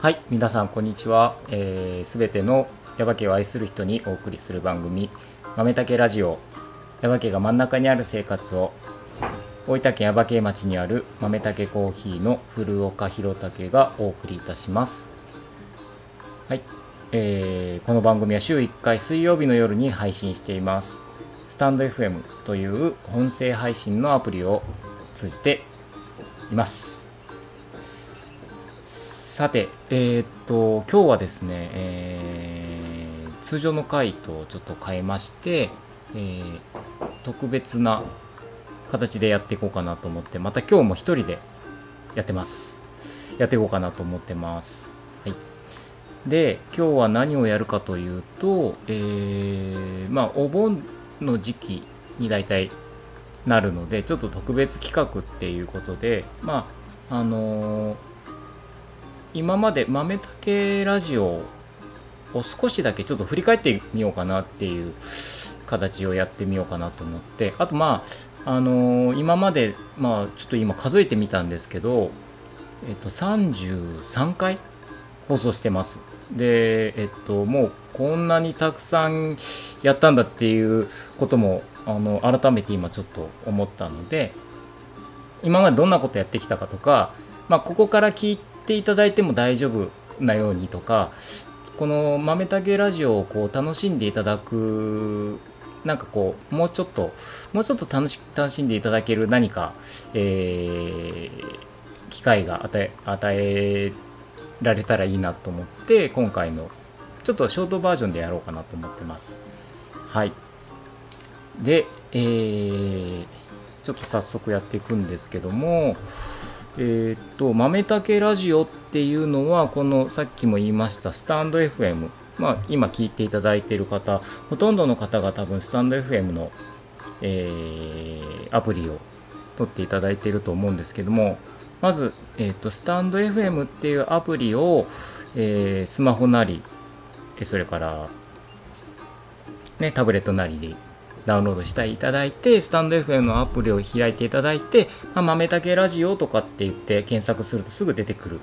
はい、皆さんこんにちは。すべての耶馬渓を愛する人にお送りする番組、豆たけラジオ。耶馬渓が真ん中にある生活を。大分県耶馬渓町にある豆たけコーヒーの古岡弘武がお送りいたします。はい、この番組は週1回水曜日の夜に配信しています。スタンド FM という音声配信のアプリを通じています。さて、今日はですね、通常の回とちょっと変えまして、特別な形でやっていこうかなと思って、また今日も一人でやっていこうかなと思ってます。はい、で、今日は何をやるかというと、お盆の時期に大体なるので、ちょっと特別企画っていうことで、今まで豆たけラジオを少しだけちょっと振り返ってみようかなっていう形をやってみようかなと思って、あと今までちょっと今数えてみたんですけど、33回放送してます。で、もうこんなにたくさんやったんだっていうことも改めて今ちょっと思ったので、今までどんなことやってきたかとか、ここから聞いていただいても大丈夫なようにとか、この豆たけラジオをこう楽しんでいただく、もうちょっと楽しんでいただける何か、機会が与えられたらいいなと思って、今回のちょっとショートバージョンでやろうかなと思ってます。はい、で、ちょっと早速やっていくんですけども、豆たけラジオっていうのは、このさっきも言いましたスタンド FM、今聞いていただいている方、ほとんどの方が多分スタンド FM の、アプリを取っていただいていると思うんですけども、まず、スタンド FM っていうアプリを、スマホなり、それから、タブレットなりでダウンロードしていただいて、スタンド FM のアプリを開いていただいて、豆たけラジオとかって言って検索するとすぐ出てく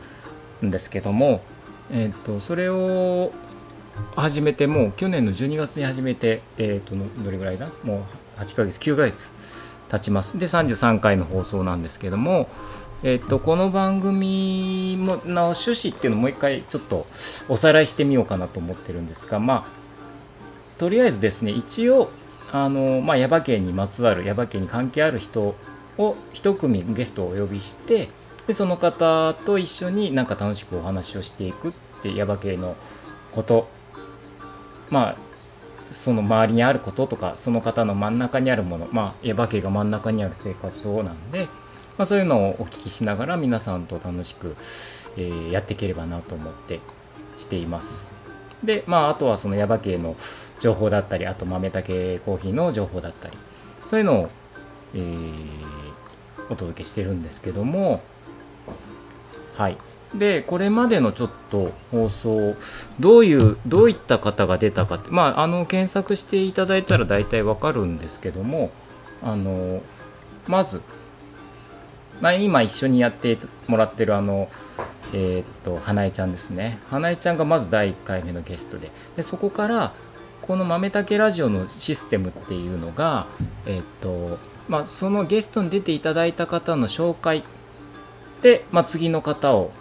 るんですけども、それを始めて、もう去年の12月に始めて、どれぐらいだ、もう8ヶ月9ヶ月経ちます。で、33回の放送なんですけども、この番組の趣旨っていうのをもう一回ちょっとおさらいしてみようかなと思ってるんですが、とりあえずですね、一応耶馬渓にまつわる、耶馬渓に関係ある人を一組ゲストをお呼びして、でその方と一緒になんか楽しくお話をしていくって、耶馬渓のこと、その周りにあることとか、その方の真ん中にあるもの、耶馬渓が真ん中にある生活をなんで、そういうのをお聞きしながら皆さんと楽しく、やっていければなと思ってしています。で、あとはその耶馬渓の情報だったり、あと豆たけコーヒーの情報だったり、そういうのを、お届けしてるんですけども、はい。で、これまでのちょっと放送、どういった方が出たかって、検索していただいたら大体わかるんですけども、まず、今一緒にやってもらってる花江ちゃんですね。花江ちゃんがまず第1回目のゲストで、そこからこの豆たけラジオのシステムっていうのが、そのゲストに出ていただいた方の紹介で、次の方を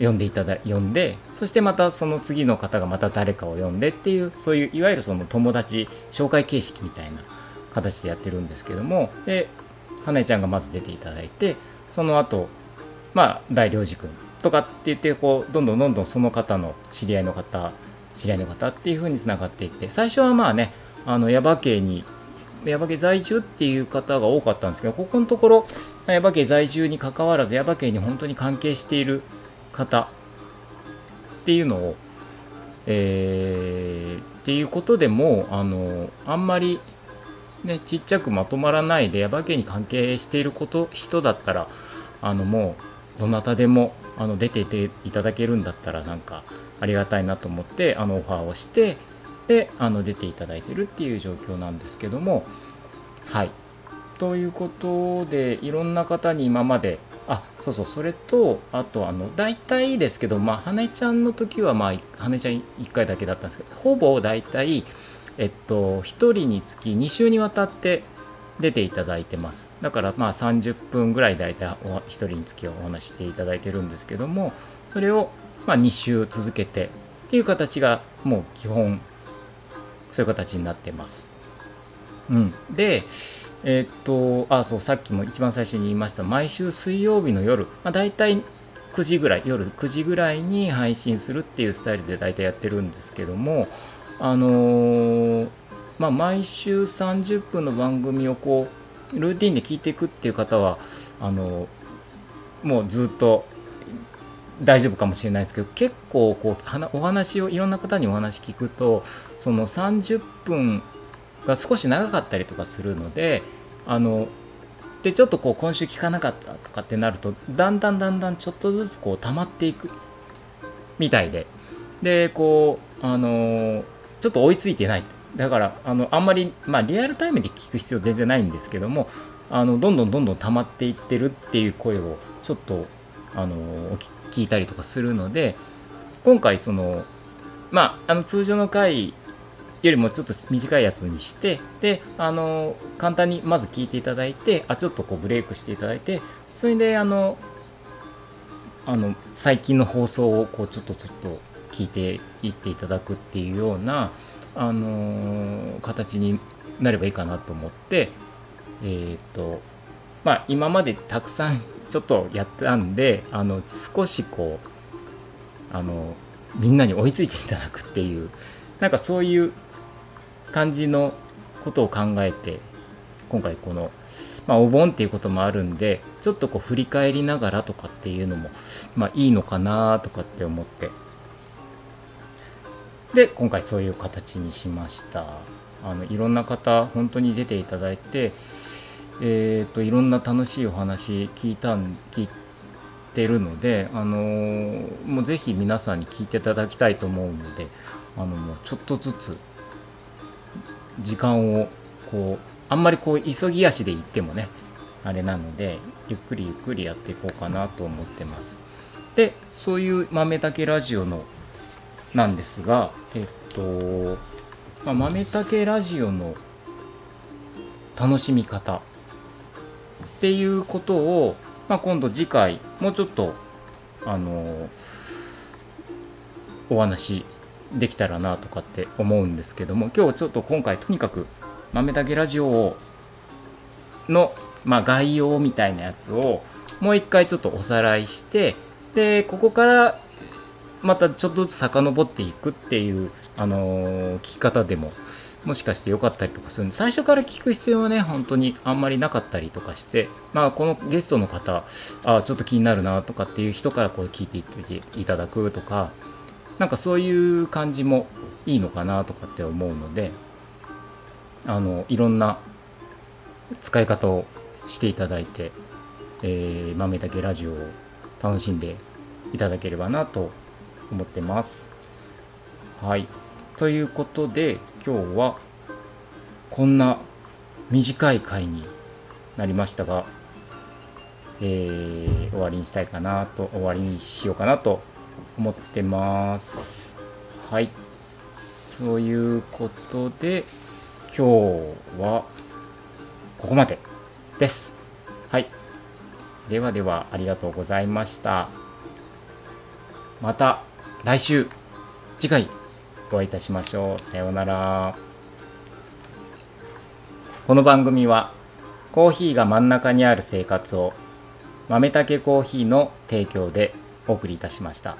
呼んで、そしてまたその次の方がまた誰かを呼んでっていう、そういういわゆるその友達紹介形式みたいな形でやってるんですけども、で花江ちゃんがまず出ていただいて、その後大良二君とかって言って、こうどんどんその方の知り合いの方っていう風につながっていって、最初は耶馬渓在住っていう方が多かったんですけど、ここのところ耶馬渓在住に関わらず、耶馬渓に本当に関係している方っていうのを、っていうことでもあんまりちっちゃくまとまらないで、耶馬渓に関係している人だったら、もうどなたでも出ていただけるんだったら、なんかありがたいなと思って、オファーをして、で出ていただいてるっていう状況なんですけども、はい。ということで、いろんな方に今まであ、そうそう、それとあと大体ですけど、まあ羽ちゃんの時はまあ羽ちゃん1回だけだったんですけど、ほぼ大体1人につき2週にわたって出ていただいてます。だからまあ30分ぐらい大体1人につきお話していただいてるんですけども、それをまあ2週続けてっていう形がもう基本そういう形になってます。でそう、さっきも一番最初に言いました、毎週水曜日の夜、まあ、大体9時ぐらい、夜9時ぐらいに配信するっていうスタイルで大体やってるんですけども、まあ、毎週30分の番組をこうルーティンで聞いていくっていう方はもうずっと大丈夫かもしれないですけど、結構こうお話をいろんな方にお話聞くと、その30分が少し長かったりとかするので、でちょっとこう今週聞かなかったとかってなると、だんだんちょっとずつこう溜まっていくみたいで、でこうちょっと追いついてないと。だからあんまり、まあ、リアルタイムで聞く必要全然ないんですけども、どんどん溜まっていってるっていう声をちょっと聞いたりとかするので、今回その、まあ、通常の回よりもちょっと短いやつにして、で簡単にまず聞いていただいて、ちょっとこうブレイクしていただいて、それで最近の放送をこうちょっと聞いていっていただくっていうような形になればいいかなと思って、まあ今までたくさんちょっとやったんで、少しこうみんなに追いついていただくっていう、なんかそういう感じのことを考えて、今回この、まあ、お盆っていうこともあるんで、ちょっとこう振り返りながらとかっていうのも、まあ、いいのかなとかって思って。で今回そういう形にしました。いろんな方本当に出ていただいて、いろんな楽しいお話聞いてるので、もうぜひ皆さんに聞いていただきたいと思うので、もうちょっとずつ時間をこうあんまりこう急ぎ足で行ってもねあれなので、ゆっくりやっていこうかなと思ってます。でそういう豆だけラジオのなんですが、まあ、豆竹ラジオの楽しみ方っていうことを、まあ、今度次回もうちょっとお話できたらなとかって思うんですけども、今回とにかく豆竹ラジオの、まあ、概要みたいなやつをもう一回ちょっとおさらいして、でここからまたちょっとずつ遡っていくっていう、聞き方でももしかして良かったりとかするんで、最初から聞く必要はね本当にあんまりなかったりとかして、まあこのゲストの方ちょっと気になるなとかっていう人からこう聞いていただくとか、なんかそういう感じもいいのかなとかって思うので、いろんな使い方をしていただいて、豆だけラジオを楽しんでいただければなと思ってます。はい、ということで今日はこんな短い回になりましたが、終わりにしようかなと思ってます。はい、ということで今日はここまでです。はい、ではありがとうございました。また来週、次回お会いいたしましょう。さようなら。この番組はコーヒーが真ん中にある生活を豆たけコーヒーの提供でお送りいたしました。